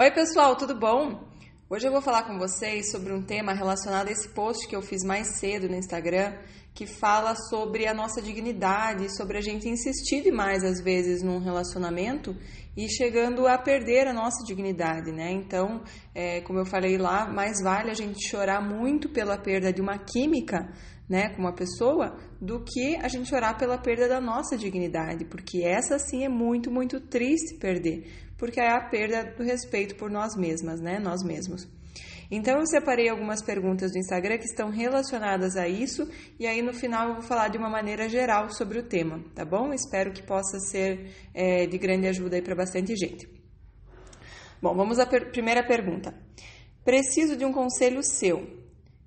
Oi pessoal, tudo bom? Hoje eu vou falar com vocês sobre um tema relacionado a esse post que eu fiz mais cedo no Instagram, que fala sobre a nossa dignidade, sobre a gente insistir demais às vezes num relacionamento e chegando a perder a nossa dignidade, né? Então, como eu falei lá, mais vale a gente chorar muito pela perda de uma química, né, com uma pessoa, do que a gente orar pela perda da nossa dignidade, porque essa sim é muito, muito triste perder, porque é a perda do respeito por nós mesmas, né, nós mesmos. Então eu separei algumas perguntas do Instagram que estão relacionadas a isso, e aí no final eu vou falar de uma maneira geral sobre o tema, tá bom? Espero que possa ser de grande ajuda aí para bastante gente. Bom, vamos à primeira pergunta. Preciso de um conselho seu.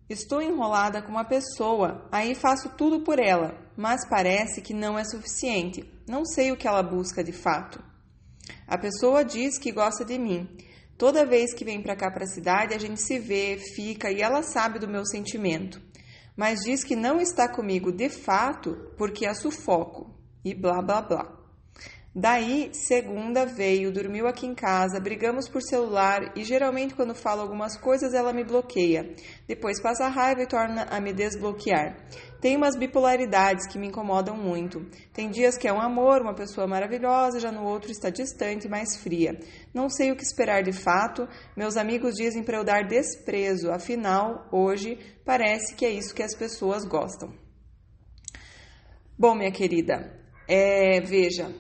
Estou enrolada com uma pessoa, aí faço tudo por ela, mas parece que não é suficiente. Não sei o que ela busca de fato. A pessoa diz que gosta de mim. Toda vez que vem pra cá, pra cidade, a gente se vê, fica e ela sabe do meu sentimento. Mas diz que não está comigo de fato porque a sufoco e blá blá blá. Daí, segunda veio, dormiu aqui em casa, brigamos por celular e geralmente quando falo algumas coisas ela me bloqueia. Depois passa a raiva e torna a me desbloquear. Tem umas bipolaridades que me incomodam muito. Tem dias que é um amor, uma pessoa maravilhosa, já no outro está distante e mais fria. Não sei o que esperar de fato. Meus amigos dizem para eu dar desprezo. Afinal, hoje, parece que é isso que as pessoas gostam. Bom, minha querida, veja...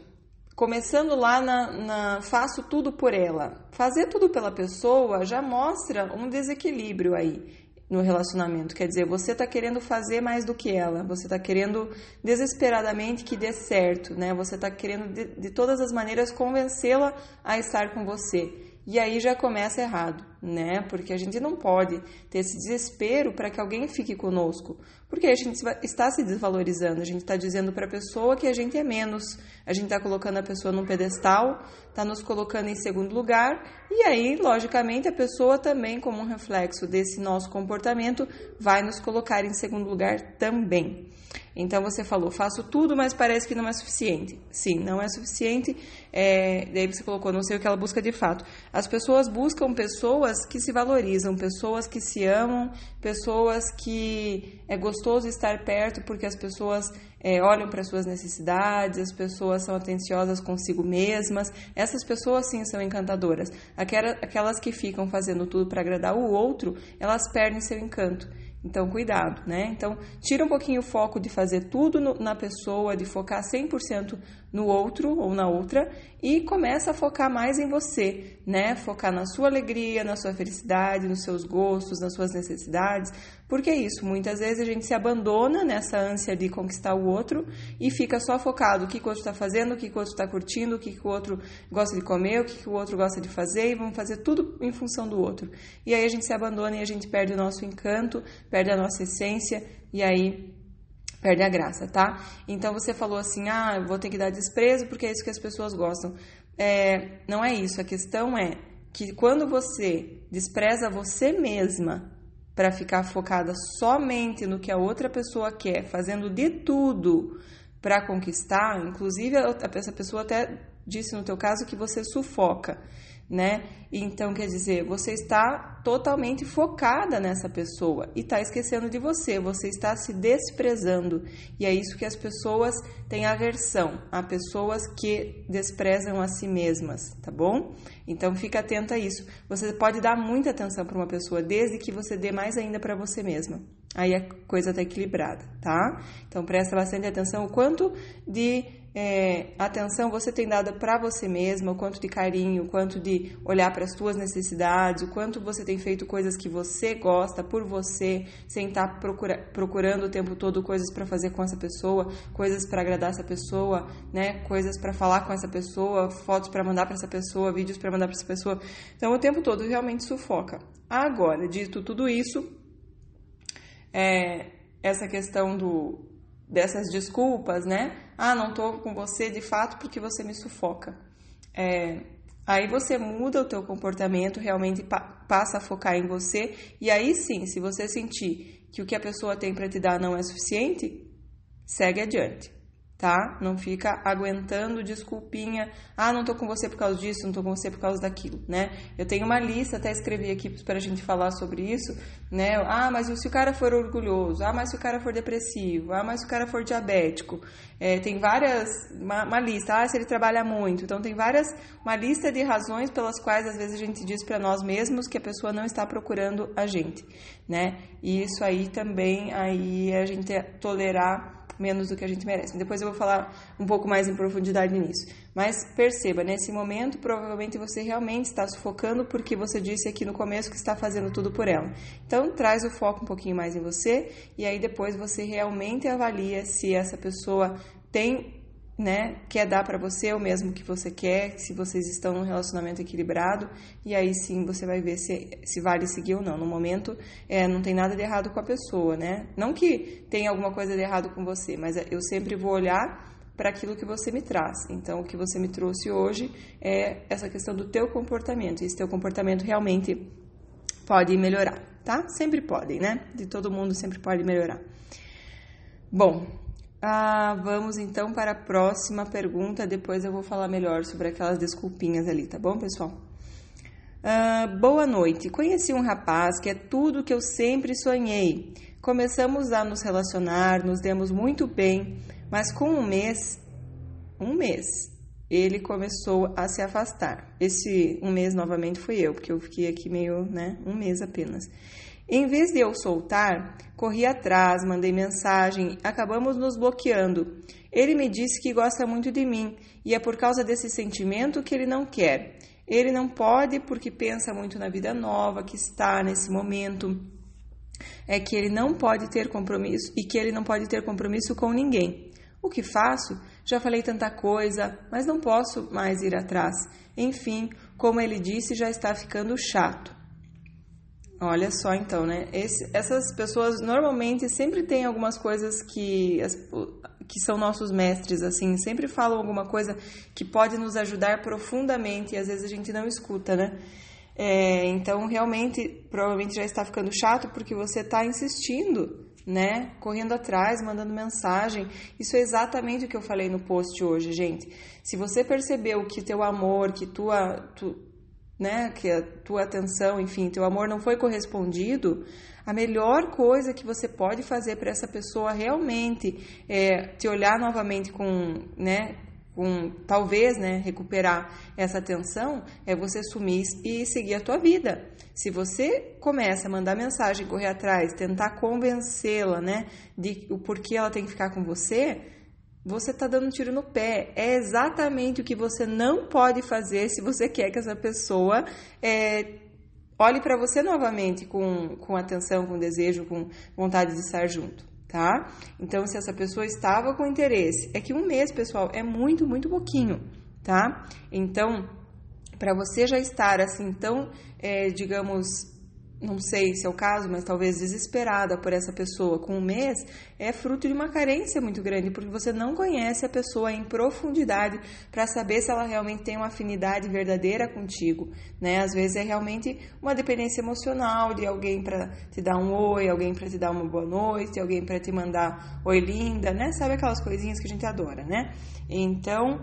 Começando lá na faço tudo por ela. Fazer tudo pela pessoa já mostra um desequilíbrio aí no relacionamento. Quer dizer, você está querendo fazer mais do que ela. Você está querendo desesperadamente que dê certo, né? Você está querendo de todas as maneiras convencê-la a estar com você. E aí já começa errado, né? Porque a gente não pode ter esse desespero para que alguém fique conosco. Porque a gente está se desvalorizando, a gente está dizendo para a pessoa que a gente é menos. A gente está colocando a pessoa num pedestal, está nos colocando em segundo lugar. E aí, logicamente, a pessoa também, como um reflexo desse nosso comportamento, vai nos colocar em segundo lugar também. Então você falou, faço tudo, mas parece que não é suficiente. Sim, não é suficiente. Daí você colocou, não sei o que ela busca de fato. As pessoas buscam pessoas que se valorizam, pessoas que se amam, pessoas que é gostoso estar perto porque as pessoas olham para suas necessidades, as pessoas são atenciosas consigo mesmas. Essas pessoas sim são encantadoras. Aquelas que ficam fazendo tudo para agradar o outro, elas perdem seu encanto. Então, cuidado, né? Então, tira um pouquinho o foco de fazer tudo na pessoa, de focar 100% no outro ou na outra e começa a focar mais em você, né? Focar na sua alegria, na sua felicidade, nos seus gostos, nas suas necessidades, porque é isso. Muitas vezes a gente se abandona nessa ânsia de conquistar o outro e fica só focado o que o outro está fazendo, o que o outro está curtindo, o que o outro gosta de comer, o que o outro gosta de fazer e vamos fazer tudo em função do outro. E aí a gente se abandona e a gente perde o nosso encanto, perde a nossa essência e aí perde a graça, tá? Então você falou assim, eu vou ter que dar desprezo porque é isso que as pessoas gostam. Não é isso, a questão é que quando você despreza você mesma para ficar focada somente no que a outra pessoa quer, fazendo de tudo para conquistar, inclusive essa pessoa até disse no teu caso que você sufoca, né? Então, quer dizer, você está totalmente focada nessa pessoa e está esquecendo de você, você está se desprezando. E é isso que as pessoas têm aversão, a pessoas que desprezam a si mesmas, tá bom? Então, fica atenta a isso. Você pode dar muita atenção para uma pessoa, desde que você dê mais ainda para você mesma. Aí a coisa está equilibrada, tá? Então, presta bastante atenção o quanto de... atenção você tem dado para você mesma, o quanto de carinho, o quanto de olhar para as suas necessidades, o quanto você tem feito coisas que você gosta por você, sem estar procurando o tempo todo coisas para fazer com essa pessoa, coisas para agradar essa pessoa, né? Coisas para falar com essa pessoa, fotos para mandar para essa pessoa, vídeos para mandar para essa pessoa. Então, o tempo todo realmente sufoca. Agora, dito tudo isso, essa questão dessas desculpas, né? Não tô com você de fato porque você me sufoca. Aí você muda o teu comportamento, realmente passa a focar em você. E aí sim, se você sentir que o que a pessoa tem para te dar não é suficiente, segue adiante, tá? Não fica aguentando desculpinha, não tô com você por causa disso, não tô com você por causa daquilo, né? Eu tenho uma lista, até escrevi aqui pra gente falar sobre isso, né? Mas se o cara for orgulhoso, mas se o cara for depressivo, mas se o cara for diabético, tem várias, uma lista, se ele trabalha muito, então tem várias, uma lista de razões pelas quais às vezes a gente diz pra nós mesmos que a pessoa não está procurando a gente, né? E isso aí também, aí a gente tolerar menos do que a gente merece. Depois eu vou falar um pouco mais em profundidade nisso. Mas perceba, nesse momento, provavelmente você realmente está sufocando porque você disse aqui no começo que está fazendo tudo por ela. Então, traz o foco um pouquinho mais em você e aí depois você realmente avalia se essa pessoa tem, né, quer dar para você o mesmo que você quer, se vocês estão num relacionamento equilibrado, e aí sim você vai ver se vale seguir ou não. No momento, não tem nada de errado com a pessoa, né? Não que tenha alguma coisa de errado com você, mas eu sempre vou olhar para aquilo que você me traz. Então, o que você me trouxe hoje é essa questão do teu comportamento, e esse teu comportamento realmente pode melhorar, tá? Sempre podem, né? De todo mundo sempre pode melhorar. Bom... vamos então para a próxima pergunta, depois eu vou falar melhor sobre aquelas desculpinhas ali, tá bom, pessoal? Boa noite, conheci um rapaz que é tudo que eu sempre sonhei. Começamos a nos relacionar, nos demos muito bem, mas com um mês, ele começou a se afastar. Esse um mês novamente fui eu, porque eu fiquei aqui meio, né, um mês apenas. Em vez de eu soltar, corri atrás, mandei mensagem, acabamos nos bloqueando. Ele me disse que gosta muito de mim e é por causa desse sentimento que ele não quer. Ele não pode porque pensa muito na vida nova que está nesse momento. É que ele não pode ter compromisso e que ele não pode ter compromisso com ninguém. O que faço? Já falei tanta coisa, mas não posso mais ir atrás. Enfim, como ele disse, já está ficando chato. Olha só então, né? Essas pessoas normalmente sempre têm algumas coisas que são nossos mestres, assim, sempre falam alguma coisa que pode nos ajudar profundamente e às vezes a gente não escuta, né? Então, realmente, provavelmente já está ficando chato porque você está insistindo, né? Correndo atrás, mandando mensagem. Isso é exatamente o que eu falei no post hoje, gente. Se você percebeu que teu amor, que que a tua atenção, enfim, teu amor não foi correspondido, a melhor coisa que você pode fazer para essa pessoa realmente é te olhar novamente com recuperar essa atenção, é você sumir e seguir a tua vida. Se você começa a mandar mensagem, correr atrás, tentar convencê-la, né, de o porquê ela tem que ficar com você, você está dando um tiro no pé. É exatamente o que você não pode fazer se você quer que essa pessoa olhe para você novamente com atenção, com desejo, com vontade de estar junto, tá? Então, se essa pessoa estava com interesse... É que um mês, pessoal, é muito, muito pouquinho, tá? Então, para você já estar assim tão, digamos... não sei se é o caso, mas talvez desesperada por essa pessoa com um mês, é fruto de uma carência muito grande, porque você não conhece a pessoa em profundidade para saber se ela realmente tem uma afinidade verdadeira contigo, né? Às vezes é realmente uma dependência emocional de alguém para te dar um oi, alguém para te dar uma boa noite, alguém para te mandar oi linda, né? Sabe aquelas coisinhas que a gente adora, né? Então,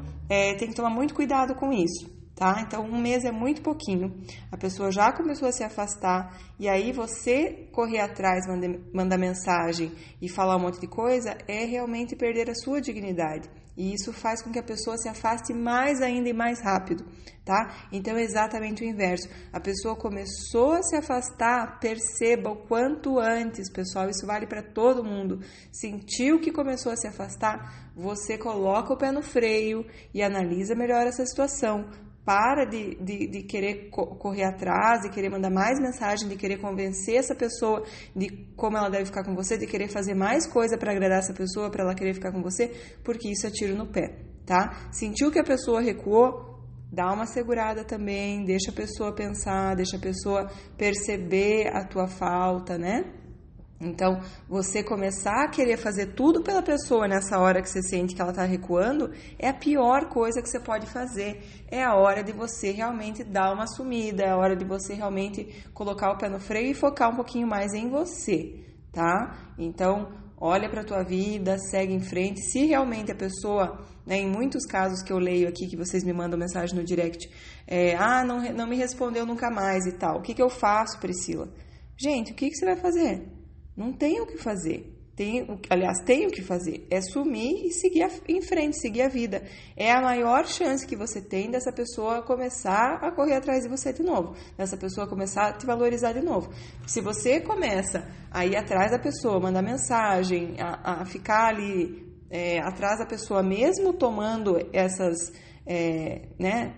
tem que tomar muito cuidado com isso. Tá? Então, um mês é muito pouquinho, a pessoa já começou a se afastar e aí você correr atrás, mandar mensagem e falar um monte de coisa é realmente perder a sua dignidade e isso faz com que a pessoa se afaste mais ainda e mais rápido, tá? Então, é exatamente o inverso, a pessoa começou a se afastar, perceba o quanto antes, pessoal, isso vale para todo mundo, sentiu que começou a se afastar, você coloca o pé no freio e analisa melhor essa situação. Para de querer correr atrás, de querer mandar mais mensagem, de querer convencer essa pessoa de como ela deve ficar com você, de querer fazer mais coisa para agradar essa pessoa, para ela querer ficar com você, porque isso é tiro no pé, tá? Sentiu que a pessoa recuou, dá uma segurada também, deixa a pessoa pensar, deixa a pessoa perceber a tua falta, né? Então, você começar a querer fazer tudo pela pessoa nessa hora que você sente que ela está recuando, é a pior coisa que você pode fazer. É a hora de você realmente dar uma sumida, é a hora de você realmente colocar o pé no freio e focar um pouquinho mais em você, tá? Então, olha para a tua vida, segue em frente. Se realmente a pessoa, né, em muitos casos que eu leio aqui, que vocês me mandam mensagem no direct, não me respondeu nunca mais e tal, o que eu faço, Priscila? Gente, o que você vai fazer? Não tem o que fazer. Tem o que fazer, é sumir e seguir em frente, seguir a vida. É a maior chance que você tem dessa pessoa começar a correr atrás de você de novo, dessa pessoa começar a te valorizar de novo. Se você começa a ir atrás da pessoa, mandar mensagem, a ficar ali atrás da pessoa, mesmo tomando essas...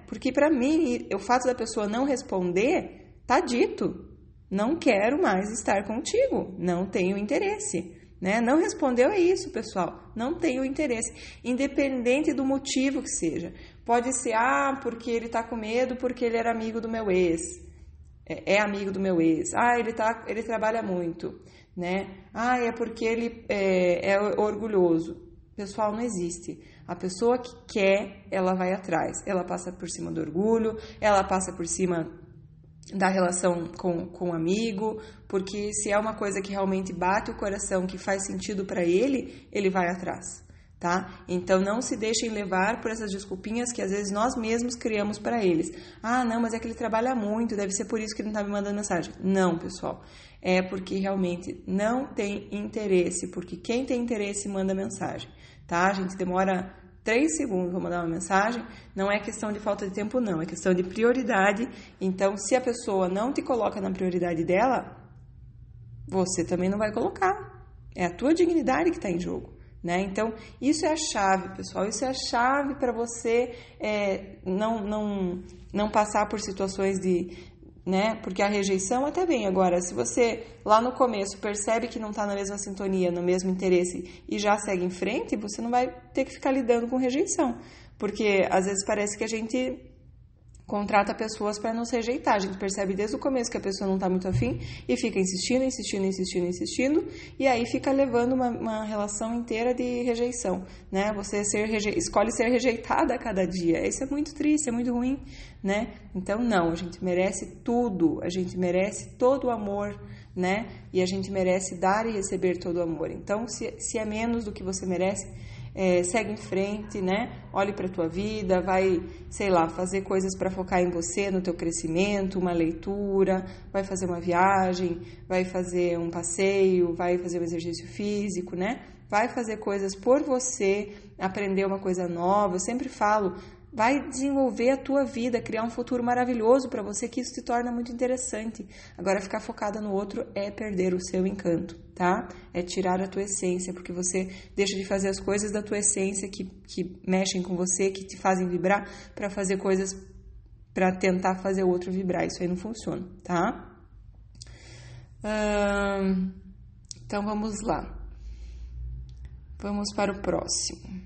Porque para mim, o fato da pessoa não responder, tá dito. Não quero mais estar contigo, não tenho interesse. Né? Não respondeu é isso, pessoal, não tem o interesse, independente do motivo que seja. Pode ser, porque ele tá com medo, porque ele era amigo do meu ex, é amigo do meu ex, ele trabalha muito, né? É porque ele é orgulhoso. Pessoal, não existe. A pessoa que quer, ela vai atrás, ela passa por cima do orgulho, ela passa por cima da relação com o amigo, porque se é uma coisa que realmente bate o coração, que faz sentido para ele, ele vai atrás, tá? Então, não se deixem levar por essas desculpinhas que às vezes nós mesmos criamos para eles. Não, mas é que ele trabalha muito, deve ser por isso que ele não tá me mandando mensagem. Não, pessoal, é porque realmente não tem interesse, porque quem tem interesse manda mensagem, tá? A gente demora 3 segundos para mandar uma mensagem, não é questão de falta de tempo, não, é questão de prioridade. Então, se a pessoa não te coloca na prioridade dela, você também não vai colocar. É a tua dignidade que está em jogo, né? Então, isso é a chave, pessoal, isso é a chave para você não passar por situações de... Né? Porque a rejeição até vem. Agora, se você lá no começo percebe que não está na mesma sintonia, no mesmo interesse e já segue em frente, você não vai ter que ficar lidando com rejeição, porque às vezes parece que a gente contrata pessoas para nos rejeitar. A gente percebe desde o começo que a pessoa não está muito afim e fica insistindo, e aí fica levando uma relação inteira de rejeição, né? Você escolhe ser rejeitada a cada dia. Isso é muito triste, é muito ruim, né? Então, não, a gente merece tudo, a gente merece todo o amor, né? E a gente merece dar e receber todo o amor. Então, se é menos do que você merece, segue em frente, né? Olhe para a tua vida, vai, sei lá, fazer coisas para focar em você, no teu crescimento, uma leitura, vai fazer uma viagem, vai fazer um passeio, vai fazer um exercício físico, né? Vai fazer coisas por você, aprender uma coisa nova. Eu sempre falo, vai desenvolver a tua vida, criar um futuro maravilhoso para você, que isso te torna muito interessante. Agora, ficar focada no outro é perder o seu encanto, tá? É tirar a tua essência, porque você deixa de fazer as coisas da tua essência que mexem com você, que te fazem vibrar, para fazer coisas para tentar fazer o outro vibrar. Isso aí não funciona, tá? Então, vamos lá. Vamos para o próximo.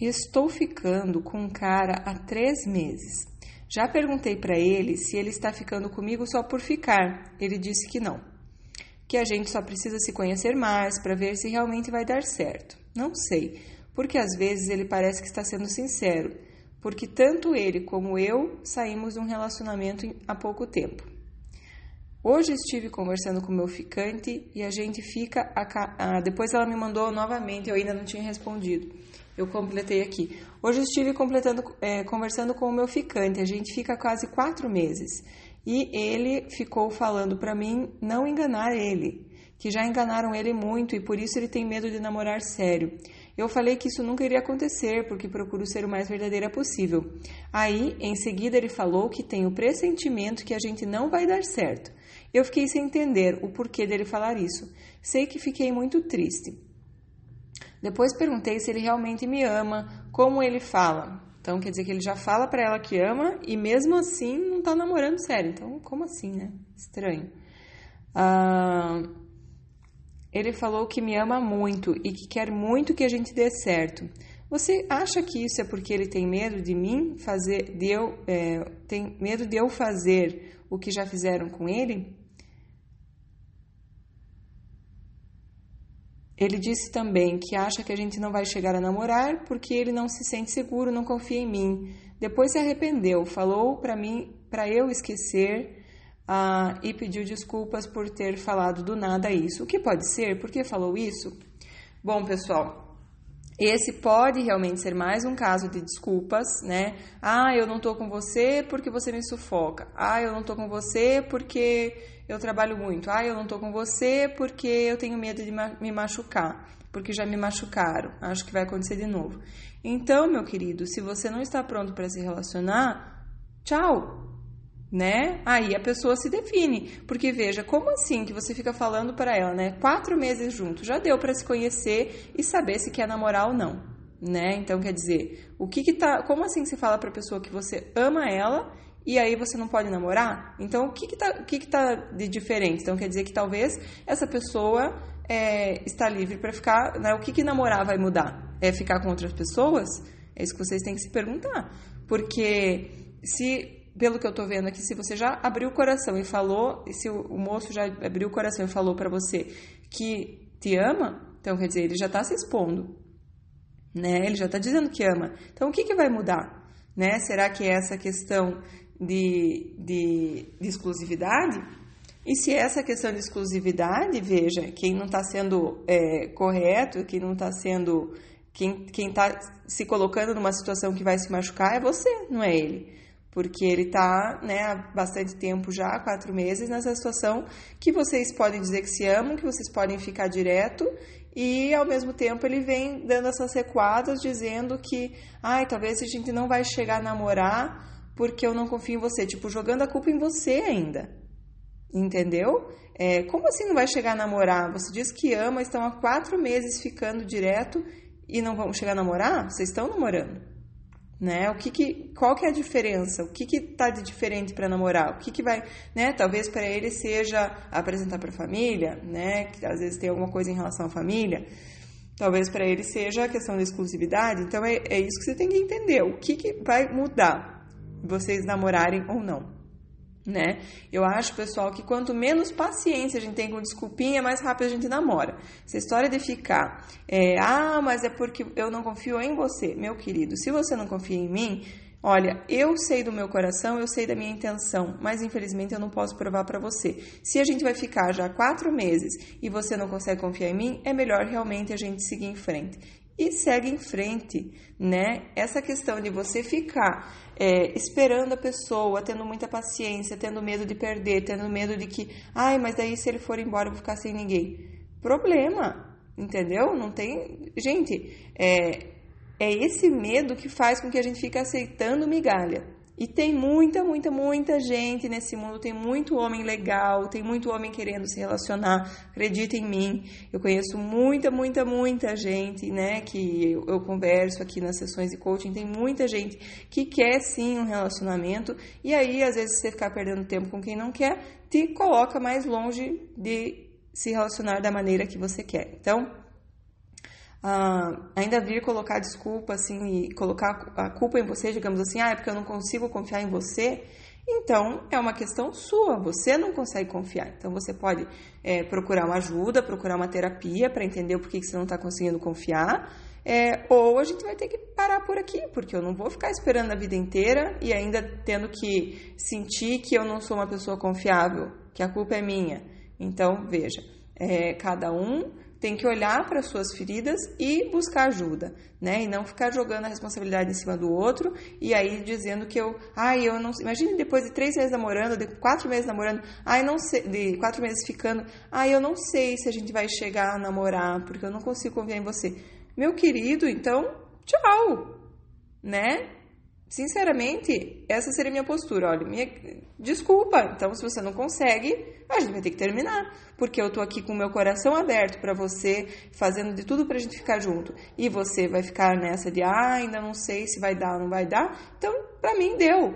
Estou ficando com um cara há 3 meses. Já perguntei para ele se ele está ficando comigo só por ficar. Ele disse que não. Que a gente só precisa se conhecer mais para ver se realmente vai dar certo. Não sei, porque às vezes ele parece que está sendo sincero, porque tanto ele como eu saímos de um relacionamento há pouco tempo. Hoje estive conversando com meu ficante e a gente fica... Depois ela me mandou novamente, eu ainda não tinha respondido. Eu completei aqui. Hoje estive conversando com o meu ficante. A gente fica quase 4 meses. E ele ficou falando para mim não enganar ele, que já enganaram ele muito e por isso ele tem medo de namorar sério. Eu falei que isso nunca iria acontecer, porque procuro ser o mais verdadeira possível. Aí, em seguida, ele falou que tem o pressentimento que a gente não vai dar certo. Eu fiquei sem entender o porquê dele falar isso. Sei que fiquei muito triste. Depois perguntei se ele realmente me ama, como ele fala. Então, quer dizer que ele já fala pra ela que ama e mesmo assim não tá namorando sério. Então, como assim, né? Estranho. Ele falou que me ama muito e que quer muito que a gente dê certo. Você acha que isso é porque ele tem medo de mim fazer, tem medo de eu fazer o que já fizeram com ele? Ele disse também que acha que a gente não vai chegar a namorar porque ele não se sente seguro, não confia em mim. Depois se arrependeu, falou para mim, para eu esquecer e pediu desculpas por ter falado do nada isso. O que pode ser? Por que falou isso? Bom, pessoal, esse pode realmente ser mais um caso de desculpas, né? Ah, eu não tô com você porque você me sufoca. Ah, eu não tô com você porque eu trabalho muito. Ah, eu não tô com você porque eu tenho medo de me machucar, porque já me machucaram. Acho que vai acontecer de novo. Então, meu querido, se você não está pronto para se relacionar, tchau, né? Aí a pessoa se define, porque veja, como assim que você fica falando para ela, né? 4 meses juntos, já deu para se conhecer e saber se quer namorar ou não, né? Então, quer dizer, o que tá, como assim que você fala para a pessoa que você ama ela e aí você não pode namorar? Então, o que tá de diferente? Então, quer dizer que talvez essa pessoa está livre para ficar, né? O que namorar vai mudar? É ficar com outras pessoas? É isso que vocês têm que se perguntar, porque se... Pelo que eu tô vendo aqui, se você já abriu o coração e falou, se o moço já abriu o coração e falou pra você que te ama, então, quer dizer, ele já tá se expondo, né? Ele já tá dizendo que ama. Então, o que vai mudar, né? Será que é essa questão de exclusividade? E se essa questão de exclusividade, veja, quem não tá sendo correto, quem não tá sendo... Quem tá se colocando numa situação que vai se machucar é você, não é ele. Porque ele está, né, há bastante tempo já, 4 meses, nessa situação que vocês podem dizer que se amam, que vocês podem ficar direto e, ao mesmo tempo, ele vem dando essas recuadas, dizendo que, talvez a gente não vai chegar a namorar porque eu não confio em você. Tipo, jogando a culpa em você ainda, entendeu? Como assim não vai chegar a namorar? Você diz que ama, estão há 4 meses ficando direto e não vão chegar a namorar? Vocês estão namorando? Né? Qual que é a diferença? O que tá de diferente para namorar? O que vai, né? Talvez para ele seja apresentar para a família, né? Que às vezes tem alguma coisa em relação à família. Talvez para ele seja a questão da exclusividade. Então é isso que você tem que entender. O que vai mudar vocês namorarem ou não, né? Eu acho, pessoal, que quanto menos paciência a gente tem com desculpinha, mais rápido a gente namora. Essa história de ficar, mas é porque eu não confio em você. Meu querido, se você não confia em mim, olha, eu sei do meu coração, eu sei da minha intenção, mas infelizmente eu não posso provar pra você. Se a gente vai ficar já 4 meses e você não consegue confiar em mim, é melhor realmente a gente seguir em frente. E segue em frente, né? Essa questão de você ficar esperando a pessoa, tendo muita paciência, tendo medo de perder, tendo medo de que, mas daí se ele for embora eu vou ficar sem ninguém. Problema, entendeu? Não tem... Gente, é esse medo que faz com que a gente fique aceitando migalha. E tem muita, muita, muita gente nesse mundo, tem muito homem legal, tem muito homem querendo se relacionar, acredita em mim. Eu conheço muita, muita, muita gente, né, que eu converso aqui nas sessões de coaching, tem muita gente que quer sim um relacionamento, e aí às vezes você ficar perdendo tempo com quem não quer, te coloca mais longe de se relacionar da maneira que você quer. Então... ainda vir colocar desculpa assim, e colocar a culpa em você, digamos assim, é porque eu não consigo confiar em você. Então, é uma questão sua, você não consegue confiar. Então, você pode procurar uma ajuda, procurar uma terapia para entender o porquê que você não está conseguindo confiar, ou a gente vai ter que parar por aqui, porque eu não vou ficar esperando a vida inteira e ainda tendo que sentir que eu não sou uma pessoa confiável, que a culpa é minha. Então, veja, cada um... tem que olhar para as suas feridas e buscar ajuda, né? E não ficar jogando a responsabilidade em cima do outro e aí dizendo que eu não sei. Imagine depois de 3 meses namorando, de 4 meses namorando, não sei, de 4 meses ficando, eu não sei se a gente vai chegar a namorar, porque eu não consigo confiar em você. Meu querido, então, tchau, né? Sinceramente, essa seria a minha postura. Olha, desculpa, então se você não consegue, a gente vai ter que terminar, porque eu tô aqui com o meu coração aberto pra você, fazendo de tudo pra gente ficar junto, e você vai ficar nessa de, ainda não sei se vai dar ou não vai dar, então pra mim deu,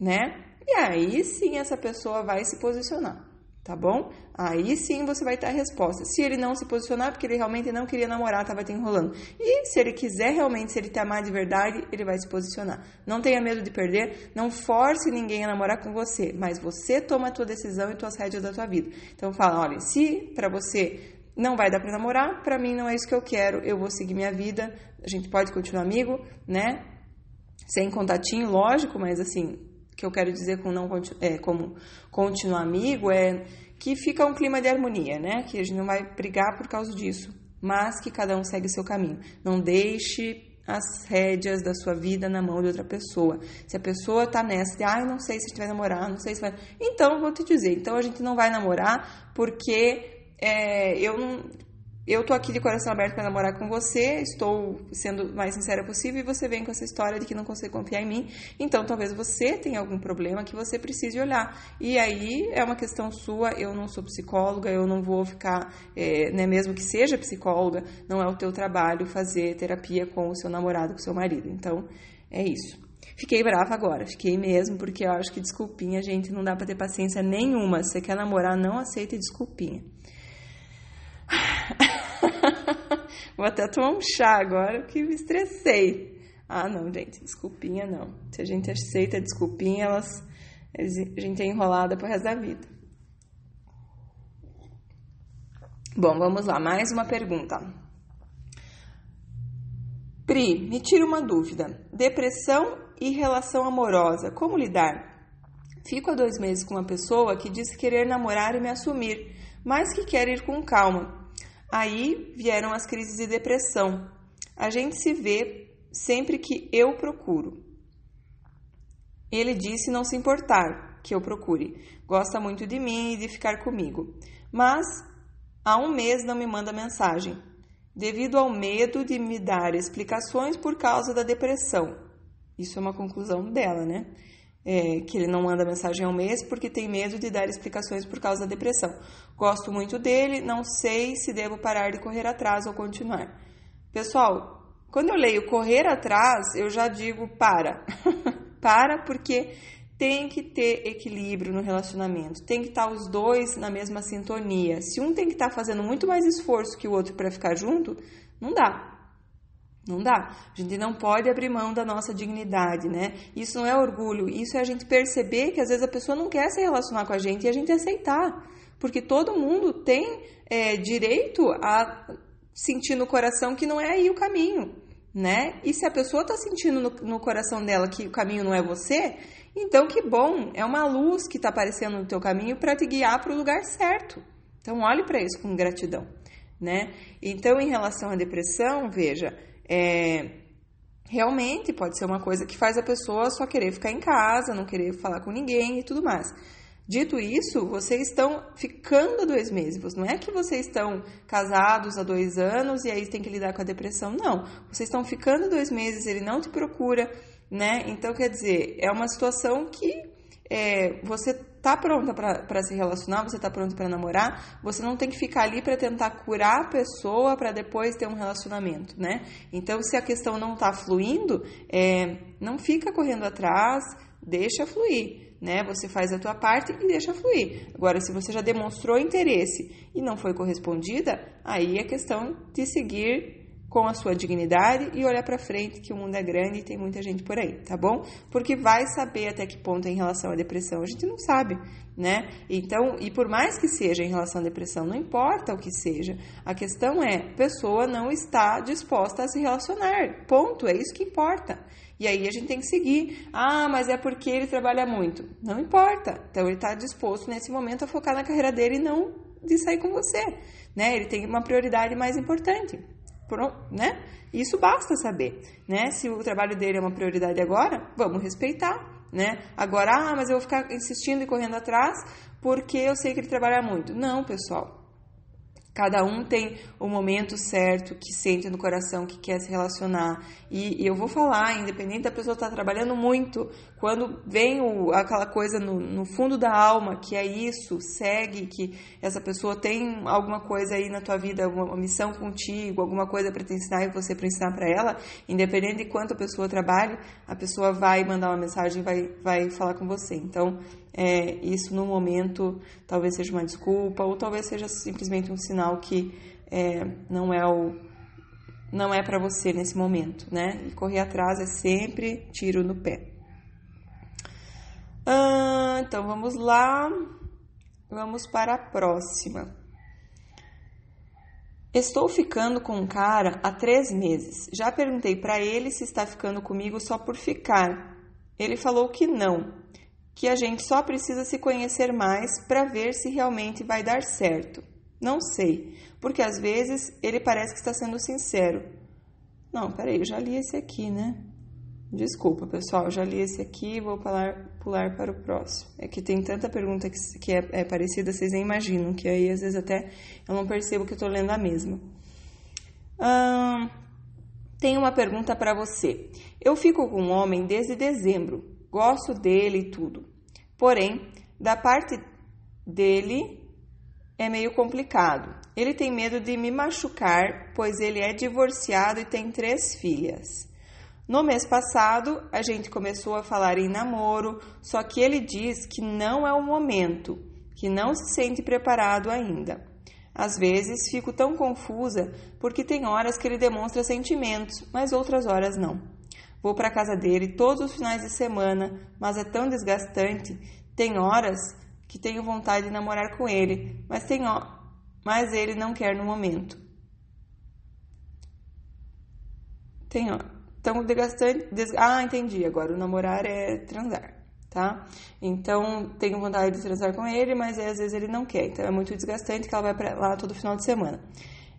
né? E aí sim essa pessoa vai se posicionar, tá bom? Aí sim você vai ter a resposta. Se ele não se posicionar, porque ele realmente não queria namorar, tava te enrolando. E se ele quiser realmente, se ele te amar de verdade, ele vai se posicionar. Não tenha medo de perder, não force ninguém a namorar com você, mas você toma a tua decisão e tuas rédeas da tua vida. Então fala, olha, se pra você não vai dar pra namorar, pra mim não é isso que eu quero, eu vou seguir minha vida, a gente pode continuar amigo, né? Sem contatinho, lógico, mas assim... que eu quero dizer com não como continuar amigo é que fica um clima de harmonia, né? Que a gente não vai brigar por causa disso, mas que cada um segue o seu caminho. Não deixe as rédeas da sua vida na mão de outra pessoa. Se a pessoa tá nessa de, não sei se a gente vai namorar, não sei se vai... Então, vou te dizer, então a gente não vai namorar porque eu tô aqui de coração aberto para namorar com você, estou sendo mais sincera possível e você vem com essa história de que não consegue confiar em mim, então talvez você tenha algum problema que você precise olhar. E aí é uma questão sua, eu não sou psicóloga, eu não vou ficar, mesmo que seja psicóloga, não é o teu trabalho fazer terapia com o seu namorado, com o seu marido. Então, é isso. Fiquei brava agora, fiquei mesmo, porque eu acho que desculpinha, gente, não dá para ter paciência nenhuma. Se você quer namorar, não aceita desculpinha. Vou até tomar um chá agora, porque me estressei. Não, gente, desculpinha não. Se a gente aceita desculpinha, a gente é enrolada pro resto da vida. Bom, vamos lá, mais uma pergunta. Pri, me tira uma dúvida. Depressão e relação amorosa, como lidar? Fico há 2 meses com uma pessoa que disse querer namorar e me assumir, mas que quer ir com calma. Aí vieram as crises de depressão. A gente se vê sempre que eu procuro. Ele disse não se importar que eu procure. Gosta muito de mim e de ficar comigo. Mas há um mês não me manda mensagem, devido ao medo de me dar explicações por causa da depressão. Isso é uma conclusão dela, né? Que ele não manda mensagem há um mês porque tem medo de dar explicações por causa da depressão. Gosto muito dele, não sei se devo parar de correr atrás ou continuar. Pessoal, quando eu leio correr atrás, eu já digo para. Para porque tem que ter equilíbrio no relacionamento, tem que estar os dois na mesma sintonia. Se um tem que estar fazendo muito mais esforço que o outro para ficar junto, não dá. Não dá, a gente não pode abrir mão da nossa dignidade, né? Isso não é orgulho, isso é a gente perceber que às vezes a pessoa não quer se relacionar com a gente e a gente aceitar, porque todo mundo tem direito a sentir no coração que não é aí o caminho, né? E se a pessoa tá sentindo no coração dela que o caminho não é você, então que bom, é uma luz que tá aparecendo no teu caminho para te guiar para o lugar certo. Então olhe para isso com gratidão, né? Então em relação à depressão, veja... realmente pode ser uma coisa que faz a pessoa só querer ficar em casa, não querer falar com ninguém e tudo mais. Dito isso, vocês estão ficando há 2 meses, não é que vocês estão casados há 2 anos e aí tem que lidar com a depressão, não. Vocês estão ficando há 2 meses, ele não te procura, né? Então, quer dizer, é uma situação que você tá pronta para se relacionar, você tá pronta para namorar, você não tem que ficar ali para tentar curar a pessoa para depois ter um relacionamento, né? Então, se a questão não tá fluindo, não fica correndo atrás, deixa fluir, né? Você faz a tua parte e deixa fluir. Agora, se você já demonstrou interesse e não foi correspondida, aí é questão de seguir com a sua dignidade e olhar para frente, que o mundo é grande e tem muita gente por aí, tá bom? Porque vai saber até que ponto é em relação à depressão, a gente não sabe, né? Então, e por mais que seja em relação à depressão, não importa o que seja, a questão é, a pessoa não está disposta a se relacionar, ponto, é isso que importa. E aí a gente tem que seguir, mas é porque ele trabalha muito, não importa, então ele está disposto nesse momento a focar na carreira dele e não de sair com você, né? Ele tem uma prioridade mais importante. Né? Isso basta saber, né? Se o trabalho dele é uma prioridade agora, vamos respeitar, né? Agora, mas eu vou ficar insistindo e correndo atrás porque eu sei que ele trabalha muito. Não, pessoal. Cada um tem o momento certo que sente no coração, que quer se relacionar. E eu vou falar, independente da pessoa estar trabalhando muito, quando vem aquela coisa no fundo da alma, que é isso, segue, que essa pessoa tem alguma coisa aí na tua vida, uma missão contigo, alguma coisa para te ensinar e você para ensinar para ela, independente de quanto a pessoa trabalhe, a pessoa vai mandar uma mensagem, vai falar com você. Então... isso no momento talvez seja uma desculpa ou talvez seja simplesmente um sinal que não é para você nesse momento, né? E correr atrás é sempre tiro no pé. Então vamos lá, vamos para a próxima. Estou ficando com um cara há 3 meses. Já perguntei para ele se está ficando comigo só por ficar. Ele falou que não. que a gente só precisa se conhecer mais para ver se realmente vai dar certo. Não sei, porque às vezes ele parece que está sendo sincero. Não, peraí, eu já li esse aqui, né? Desculpa, pessoal, eu já li esse aqui e vou pular para o próximo. É que tem tanta pergunta que é parecida, vocês nem imaginam, que aí às vezes até eu não percebo que eu estou lendo a mesma. Tem uma pergunta para você. Eu fico com um homem desde dezembro, gosto dele e tudo. Porém, da parte dele é meio complicado. Ele tem medo de me machucar, pois ele é divorciado e tem 3 filhas. No mês passado, a gente começou a falar em namoro, só que ele diz que não é o momento, que não se sente preparado ainda. Às vezes, fico tão confusa, porque tem horas que ele demonstra sentimentos, mas outras horas não. Vou para a casa dele todos os finais de semana, mas é tão desgastante. Tem horas que tenho vontade de namorar com ele, mas ele não quer no momento. Tem horas. Então, entendi agora, o namorar é transar, tá? Então, tenho vontade de transar com ele, mas às vezes ele não quer. Então, é muito desgastante que ela vai pra lá todo final de semana.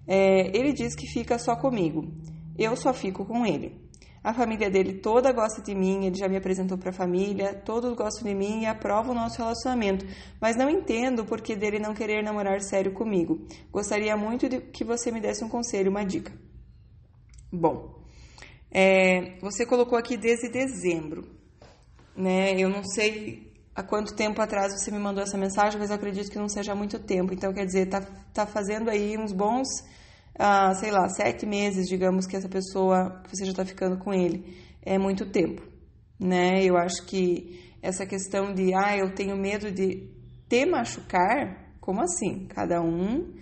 Ele diz que fica só comigo. Eu só fico com ele. A família dele toda gosta de mim, ele já me apresentou para a família, todos gostam de mim e aprovam o nosso relacionamento, mas não entendo o porquê dele não querer namorar sério comigo. Gostaria muito de que você me desse um conselho, uma dica. Bom, você colocou aqui desde dezembro, né? Eu não sei há quanto tempo atrás você me mandou essa mensagem, mas eu acredito que não seja há muito tempo. Então, quer dizer, tá fazendo aí uns bons... 7 meses, digamos, que essa pessoa, você já está ficando com ele, é muito tempo, né? Eu acho que essa questão de, eu tenho medo de te machucar, como assim? Cada um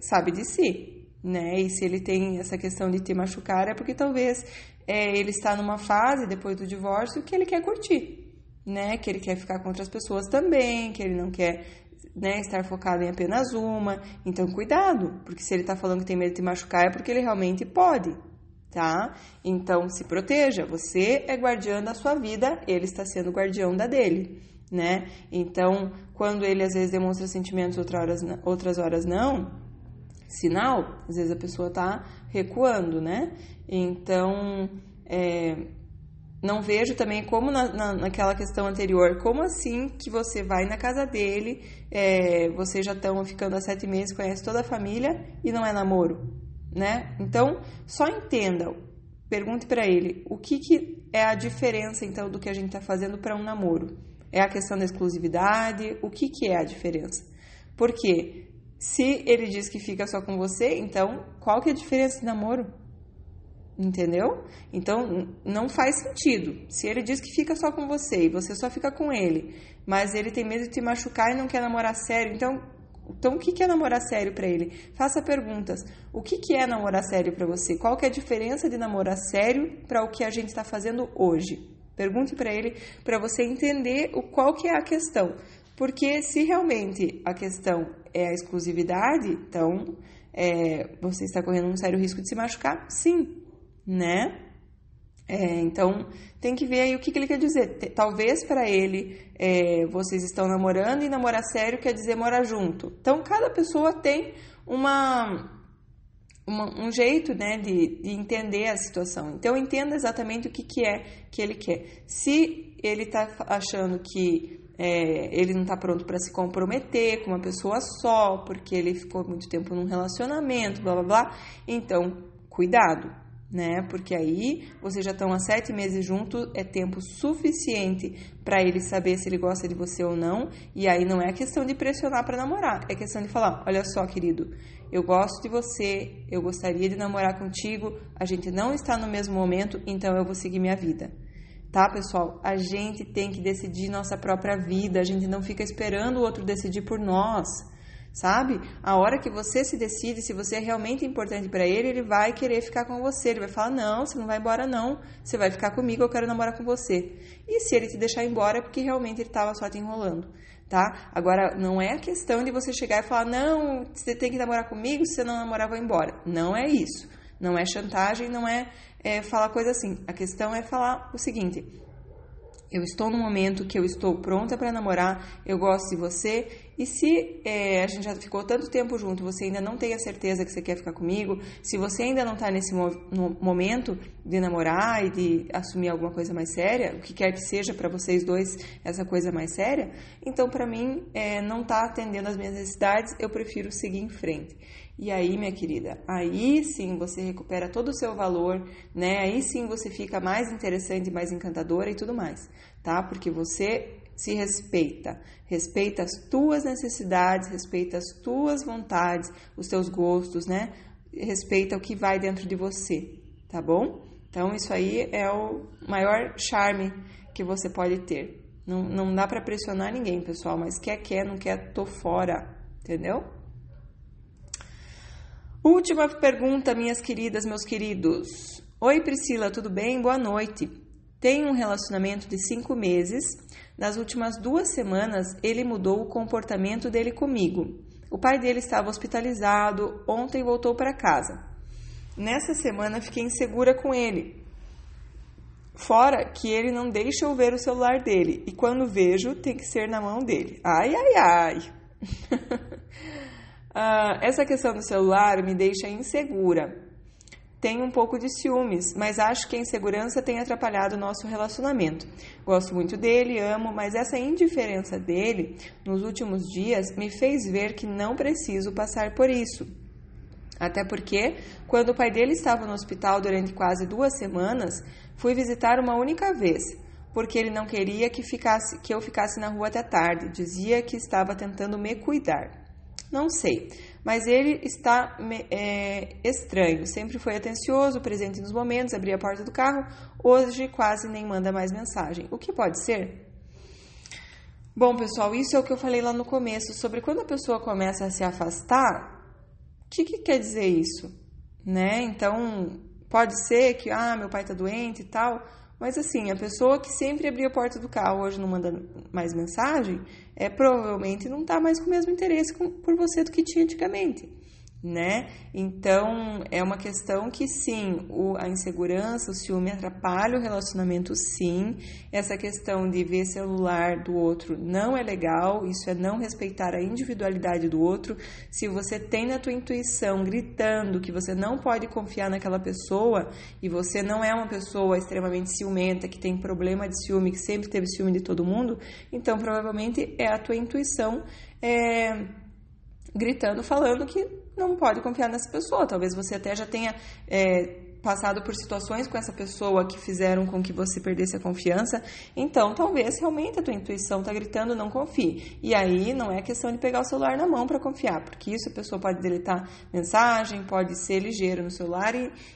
sabe de si, né? E se ele tem essa questão de te machucar, é porque talvez ele está numa fase, depois do divórcio, que ele quer curtir, né? Que ele quer ficar com outras pessoas também, que ele não quer... né, estar focado em apenas uma. Então, cuidado, porque se ele tá falando que tem medo de te machucar, é porque ele realmente pode, tá? Então, se proteja, você é guardiã da sua vida, ele está sendo guardião da dele, né? Então, quando ele às vezes demonstra sentimentos, outras horas não, sinal, às vezes a pessoa tá recuando, né? Então, não vejo também como naquela questão anterior, como assim que você vai na casa dele, vocês já estão ficando há 7 meses, conhece toda a família e não é namoro, né? Então, só entenda, pergunte para ele, o que é a diferença, então, do que a gente está fazendo para um namoro? É a questão da exclusividade, o que é a diferença? Porque se ele diz que fica só com você, então, qual que é a diferença de namoro? Entendeu? Então, não faz sentido. Se ele diz que fica só com você e você só fica com ele, mas ele tem medo de te machucar e não quer namorar sério, então o que é namorar sério pra ele? Faça perguntas. O que é namorar sério pra você? Qual que é a diferença de namorar sério pra o que a gente tá fazendo hoje? Pergunte pra ele, pra você entender qual que é a questão. Porque se realmente a questão é a exclusividade, então você está correndo um sério risco de se machucar? Sim. Né? Então, tem que ver aí o que ele quer dizer. Talvez para ele, vocês estão namorando e namorar sério quer dizer morar junto. Então, cada pessoa tem um jeito, né, de entender a situação. Então, entenda exatamente o que é que ele quer. Se ele está achando que ele não está pronto para se comprometer com uma pessoa só, porque ele ficou muito tempo num relacionamento, blá, blá, blá, então, cuidado. Né? Porque aí vocês já estão há 7 meses juntos, é tempo suficiente para ele saber se ele gosta de você ou não, e aí não é questão de pressionar para namorar, é questão de falar, olha só, querido, eu gosto de você, eu gostaria de namorar contigo, a gente não está no mesmo momento, então eu vou seguir minha vida. Tá, pessoal? A gente tem que decidir nossa própria vida, a gente não fica esperando o outro decidir por nós. Sabe? A hora que você se decide, se você é realmente importante pra ele, ele vai querer ficar com você. Ele vai falar, não, você não vai embora não, você vai ficar comigo, eu quero namorar com você. E se ele te deixar embora, é porque realmente ele estava só te enrolando, tá? Agora, não é a questão de você chegar e falar, não, você tem que namorar comigo, se você não namorar, eu vou embora. Não é isso. Não é chantagem, não é falar coisa assim. A questão é falar o seguinte, Eu estou no momento que eu estou pronta para namorar, eu gosto de você, e se a gente já ficou tanto tempo junto, você ainda não tem a certeza que você quer ficar comigo, se você ainda não está nesse momento de namorar e de assumir alguma coisa mais séria, o que quer que seja para vocês dois essa coisa mais séria, então para mim não está atendendo às minhas necessidades, eu prefiro seguir em frente. E aí, minha querida, aí sim você recupera todo o seu valor, né? Aí sim você fica mais interessante, mais encantadora e tudo mais, tá? Porque você se respeita, respeita as tuas necessidades, respeita as tuas vontades, os teus gostos, né? Respeita o que vai dentro de você, tá bom? Então, isso aí é o maior charme que você pode ter. Não dá pra pressionar ninguém, pessoal, mas quer, não quer, tô fora, entendeu? Última pergunta, minhas queridas, meus queridos. Oi, Priscila, tudo bem? Boa noite. Tenho um relacionamento de 5 meses. Nas últimas 2 semanas, ele mudou o comportamento dele comigo. O pai dele estava hospitalizado, ontem voltou para casa. Nessa semana, fiquei insegura com ele. Fora que ele não deixa eu ver o celular dele. E quando vejo, tem que ser na mão dele. Ai, ai, ai. Essa questão do celular me deixa insegura. Tenho um pouco de ciúmes, mas acho que a insegurança tem atrapalhado o nosso relacionamento. Gosto muito dele, amo, mas essa indiferença dele nos últimos dias me fez ver que não preciso passar por isso. Até porque, quando o pai dele estava no hospital durante quase 2 semanas, fui visitar uma única vez, porque ele não queria que eu ficasse na rua até tarde. Dizia que estava tentando me cuidar. Não sei, mas ele está estranho, sempre foi atencioso, presente nos momentos, abria a porta do carro, hoje quase nem manda mais mensagem. O que pode ser? Bom, pessoal, isso é o que eu falei lá no começo, sobre quando a pessoa começa a se afastar, o que quer dizer isso? Né? Então, pode ser que, meu pai está doente e tal, mas assim, a pessoa que sempre abria a porta do carro hoje não manda mais mensagem, provavelmente não está mais com o mesmo interesse por você do que tinha antigamente, né? Então, é uma questão que sim, a insegurança, o ciúme atrapalha o relacionamento, sim. Essa questão de ver celular do outro não é legal, isso é não respeitar a individualidade do outro. Se você tem na tua intuição gritando que você não pode confiar naquela pessoa e você não é uma pessoa extremamente ciumenta, que tem problema de ciúme, que sempre teve ciúme de todo mundo, então provavelmente é a tua intuição gritando, falando que não pode confiar nessa pessoa. Talvez você até já tenha passado por situações com essa pessoa que fizeram com que você perdesse a confiança, então talvez realmente a tua intuição está gritando não confie, e aí não é questão de pegar o celular na mão para confiar, porque isso a pessoa pode deletar mensagem, pode ser ligeiro no celular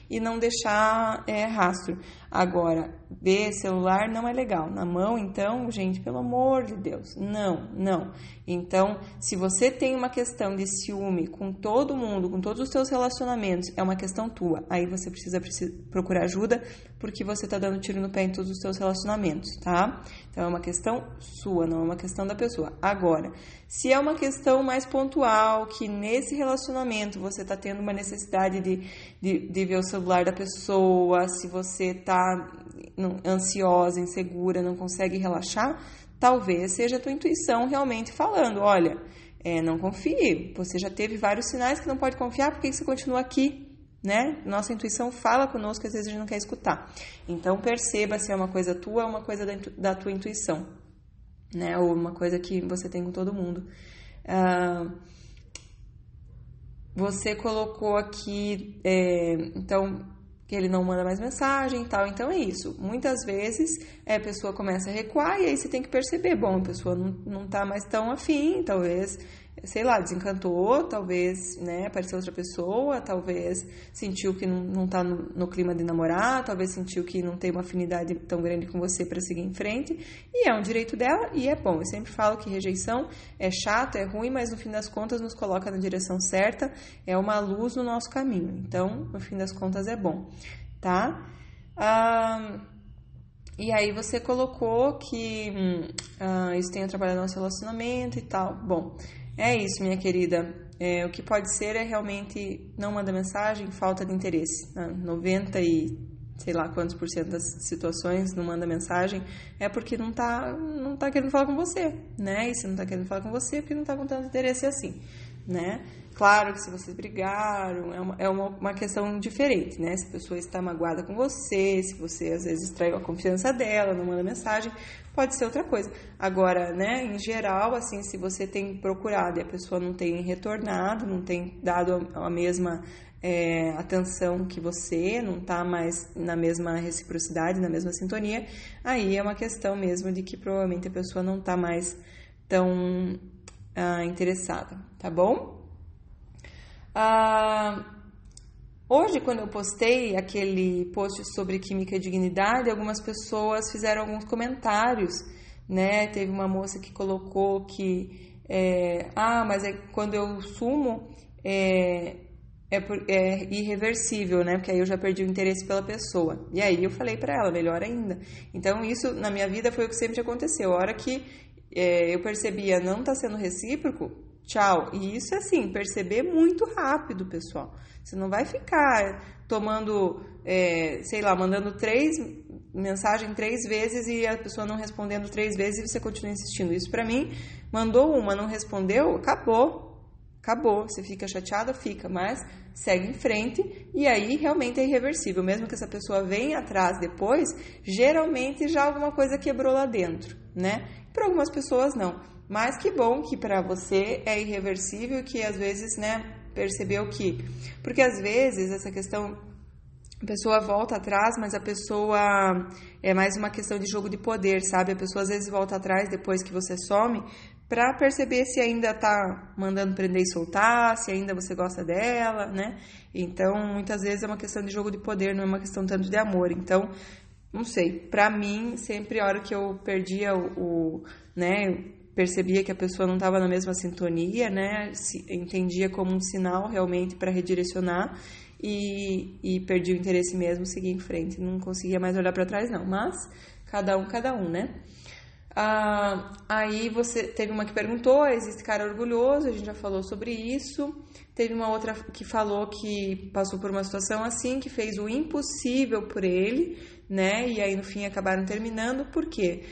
e não deixar rastro. Agora, ver celular não é legal, na mão então, gente, pelo amor de Deus, não. Então, se você tem uma questão de ciúme com todo mundo, com todos os seus relacionamentos, é uma questão tua, aí você precisa procurar ajuda, porque você tá dando tiro no pé em todos os seus relacionamentos, tá? Então, é uma questão sua, não é uma questão da pessoa. Agora, se é uma questão mais pontual, que nesse relacionamento você tá tendo uma necessidade de ver o celular da pessoa, se você tá ansiosa, insegura, não consegue relaxar, talvez seja a tua intuição realmente falando, olha, não confie, você já teve vários sinais que não pode confiar, por que você continua aqui? Né? Nossa intuição fala conosco, às vezes a gente não quer escutar. Então, perceba se é uma coisa tua ou uma coisa da tua intuição, né? Ou uma coisa que você tem com todo mundo. Você colocou aqui, então, que ele não manda mais mensagem e tal. Então, é isso. Muitas vezes, a pessoa começa a recuar e aí você tem que perceber. Bom, a pessoa não tá mais tão afim, talvez, sei lá, desencantou, talvez, né, apareceu outra pessoa, talvez sentiu que não tá no clima de namorar, talvez sentiu que não tem uma afinidade tão grande com você para seguir em frente, e é um direito dela, e é bom. Eu sempre falo que rejeição é chato, é ruim, mas no fim das contas nos coloca na direção certa, é uma luz no nosso caminho, então, no fim das contas é bom, tá? E aí você colocou que isso tem atrapalhado nosso relacionamento e tal, bom... É isso, minha querida, o que pode ser é realmente não manda mensagem, falta de interesse, né? 90 e sei lá quantos por cento das situações não manda mensagem, é porque não tá querendo falar com você, né? E se não tá querendo falar com você, é porque não tá com tanto interesse assim, né? Claro que se vocês brigaram, é uma questão diferente, né? Se a pessoa está magoada com você, se você às vezes traiu a confiança dela, não manda mensagem, pode ser outra coisa. Agora, né, em geral, assim, se você tem procurado e a pessoa não tem retornado, não tem dado a mesma atenção que você, não está mais na mesma reciprocidade, na mesma sintonia, aí é uma questão mesmo de que provavelmente a pessoa não está mais tão interessada, tá bom? Hoje, quando eu postei aquele post sobre química e dignidade, algumas pessoas fizeram alguns comentários, né? Teve uma moça que colocou que, mas quando eu sumo, é irreversível, né? Porque aí eu já perdi o interesse pela pessoa. E aí eu falei pra ela, melhor ainda. Então, isso na minha vida foi o que sempre aconteceu. A hora que eu percebia não tá sendo recíproco, tchau. E isso é assim, perceber muito rápido, pessoal. Você não vai ficar tomando, mandando 3 mensagens 3 vezes e a pessoa não respondendo 3 vezes e você continua insistindo. Isso pra mim, mandou uma, não respondeu, acabou. Você fica chateada, mas segue em frente e aí realmente é irreversível. Mesmo que essa pessoa venha atrás depois, geralmente já alguma coisa quebrou lá dentro, né? Para algumas pessoas não. Mas que bom que para você é irreversível, que às vezes, né, percebeu que... Porque às vezes essa questão, a pessoa volta atrás, mas a pessoa... É mais uma questão de jogo de poder, sabe? A pessoa às vezes volta atrás depois que você some para perceber se ainda tá mandando prender e soltar, se ainda você gosta dela, né? Então, muitas vezes é uma questão de jogo de poder, não é uma questão tanto de amor. Então, não sei, para mim, sempre a hora que eu perdia percebia que a pessoa não estava na mesma sintonia, né? Entendia como um sinal realmente para redirecionar e perdi o interesse mesmo, segui em frente, não conseguia mais olhar para trás não, mas cada um, né? Aí você teve uma que perguntou, existe cara orgulhoso, a gente já falou sobre isso. Teve uma outra que falou que passou por uma situação assim, que fez o impossível por ele, né? E aí no fim acabaram terminando, por quê?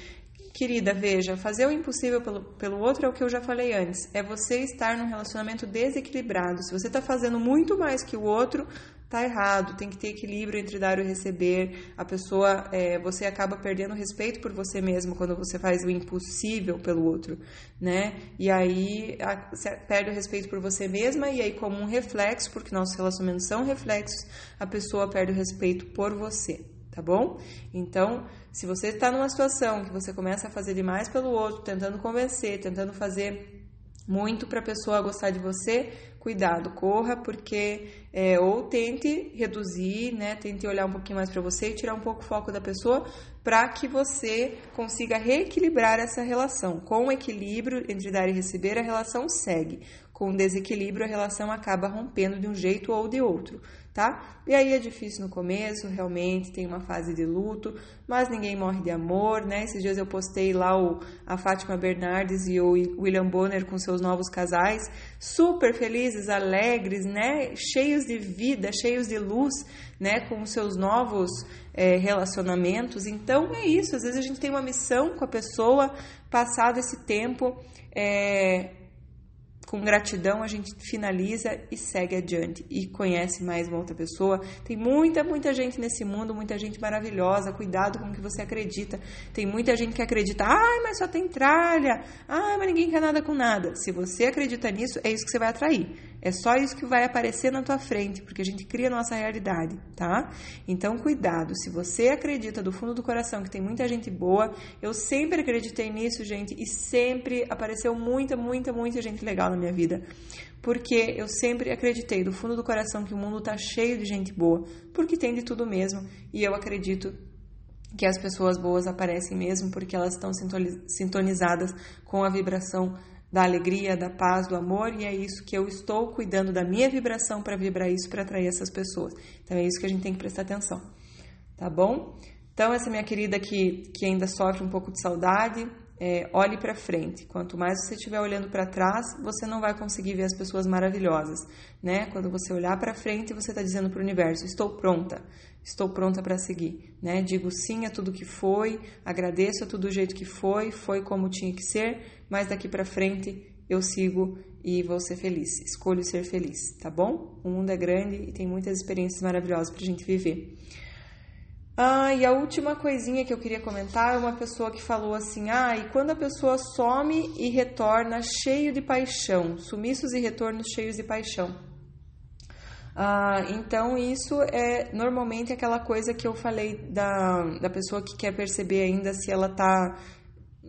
Querida, veja, fazer o impossível pelo outro é o que eu já falei antes. É você estar num relacionamento desequilibrado. Se você está fazendo muito mais que o outro, tá errado. Tem que ter equilíbrio entre dar e receber. A pessoa, você acaba perdendo respeito por você mesmo quando você faz o impossível pelo outro, né? E aí você perde o respeito por você mesma e aí, como um reflexo, porque nossos relacionamentos são reflexos, a pessoa perde o respeito por você. Tá bom? Então, se você está numa situação que você começa a fazer demais pelo outro, tentando convencer, tentando fazer muito para a pessoa gostar de você, cuidado, corra, porque ou tente reduzir, né? Tente olhar um pouquinho mais para você e tirar um pouco o foco da pessoa para que você consiga reequilibrar essa relação. Com o equilíbrio entre dar e receber, a relação segue. Com o desequilíbrio, a relação acaba rompendo de um jeito ou de outro, tá? E aí é difícil no começo, realmente, tem uma fase de luto, mas ninguém morre de amor, né? Esses dias eu postei lá a Fátima Bernardes e o William Bonner com seus novos casais, super felizes, alegres, né? Cheios de vida, cheios de luz, né? Com seus novos relacionamentos. Então, é isso. Às vezes a gente tem uma missão com a pessoa, passado esse tempo, com gratidão a gente finaliza e segue adiante e conhece mais uma outra pessoa. Tem muita gente nesse mundo, muita gente maravilhosa, cuidado com o que você acredita. Tem muita gente que acredita, mas só tem tralha, mas ninguém quer nada com nada. Se você acredita nisso, é isso que você vai atrair. É só isso que vai aparecer na tua frente, porque a gente cria a nossa realidade, tá? Então, cuidado. Se você acredita do fundo do coração que tem muita gente boa, eu sempre acreditei nisso, gente, e sempre apareceu muita gente legal na minha vida. Porque eu sempre acreditei do fundo do coração que o mundo tá cheio de gente boa, porque tem de tudo mesmo, e eu acredito que as pessoas boas aparecem mesmo porque elas estão sintonizadas com a vibração da alegria, da paz, do amor, e é isso que eu estou cuidando da minha vibração para vibrar isso, para atrair essas pessoas. Então, é isso que a gente tem que prestar atenção, tá bom? Então, essa minha querida que ainda sofre um pouco de saudade, olhe para frente. Quanto mais você estiver olhando para trás, você não vai conseguir ver as pessoas maravilhosas, né? Quando você olhar para frente, você está dizendo para o universo: estou pronta para seguir, né? Digo sim a tudo que foi, agradeço a tudo do jeito que foi como tinha que ser, mas daqui para frente eu sigo e vou ser feliz, escolho ser feliz, tá bom? O mundo é grande e tem muitas experiências maravilhosas pra gente viver. E a última coisinha que eu queria comentar é uma pessoa que falou assim: e quando a pessoa some e retorna cheio de paixão, sumiços e retornos cheios de paixão. Então isso é normalmente aquela coisa que eu falei da pessoa que quer perceber ainda se ela tá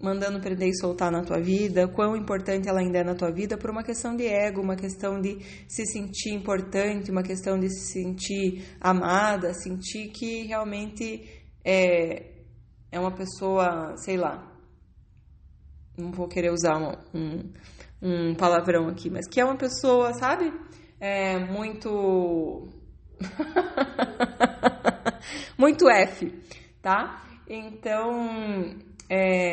mandando prender e soltar na tua vida, quão importante ela ainda é na tua vida, por uma questão de ego, uma questão de se sentir importante, uma questão de se sentir amada, sentir que realmente é uma pessoa, sei lá, não vou querer usar um palavrão aqui, mas que é uma pessoa, sabe, muito muito F, tá? Então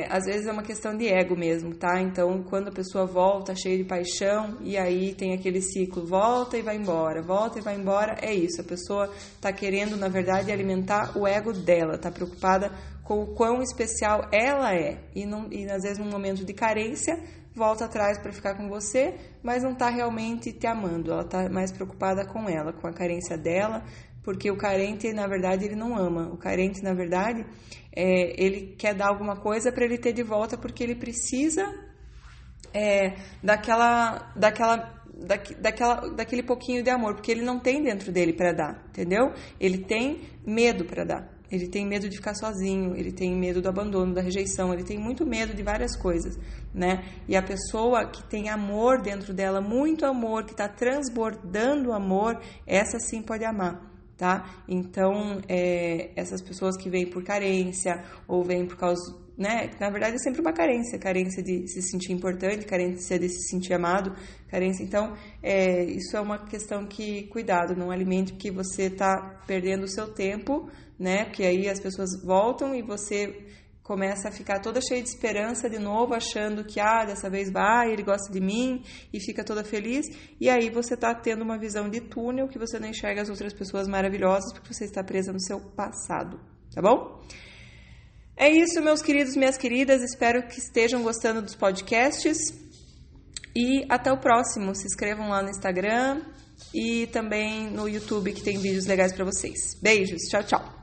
às vezes é uma questão de ego mesmo, tá? Então, quando a pessoa volta cheia de paixão, e aí tem aquele ciclo, volta e vai embora, é isso. A pessoa tá querendo, na verdade, alimentar o ego dela, tá preocupada com o quão especial ela é. E às vezes, num momento de carência, volta atrás para ficar com você, mas não tá realmente te amando. Ela tá mais preocupada com ela, com a carência dela, porque o carente, na verdade, ele não ama. O carente, na verdade, ele quer dar alguma coisa para ele ter de volta, porque ele precisa daquele pouquinho de amor, porque ele não tem dentro dele para dar, entendeu? Ele tem medo para dar. Ele tem medo de ficar sozinho, ele tem medo do abandono, da rejeição, ele tem muito medo de várias coisas, né? E a pessoa que tem amor dentro dela, muito amor, que está transbordando amor, essa sim pode amar, tá? Então, essas pessoas que vêm por carência, ou vêm por causa, né? Na verdade, é sempre uma carência. Carência de se sentir importante, carência de se sentir amado, carência. Então, isso é uma questão que, cuidado, não alimente, porque você está perdendo o seu tempo, né? Porque aí as pessoas voltam e você começa a ficar toda cheia de esperança de novo, achando que, dessa vez vai, ele gosta de mim, e fica toda feliz, e aí você está tendo uma visão de túnel, que você não enxerga as outras pessoas maravilhosas, porque você está presa no seu passado, tá bom? É isso, meus queridos, minhas queridas, espero que estejam gostando dos podcasts, e até o próximo, se inscrevam lá no Instagram, e também no YouTube, que tem vídeos legais para vocês. Beijos, tchau, tchau!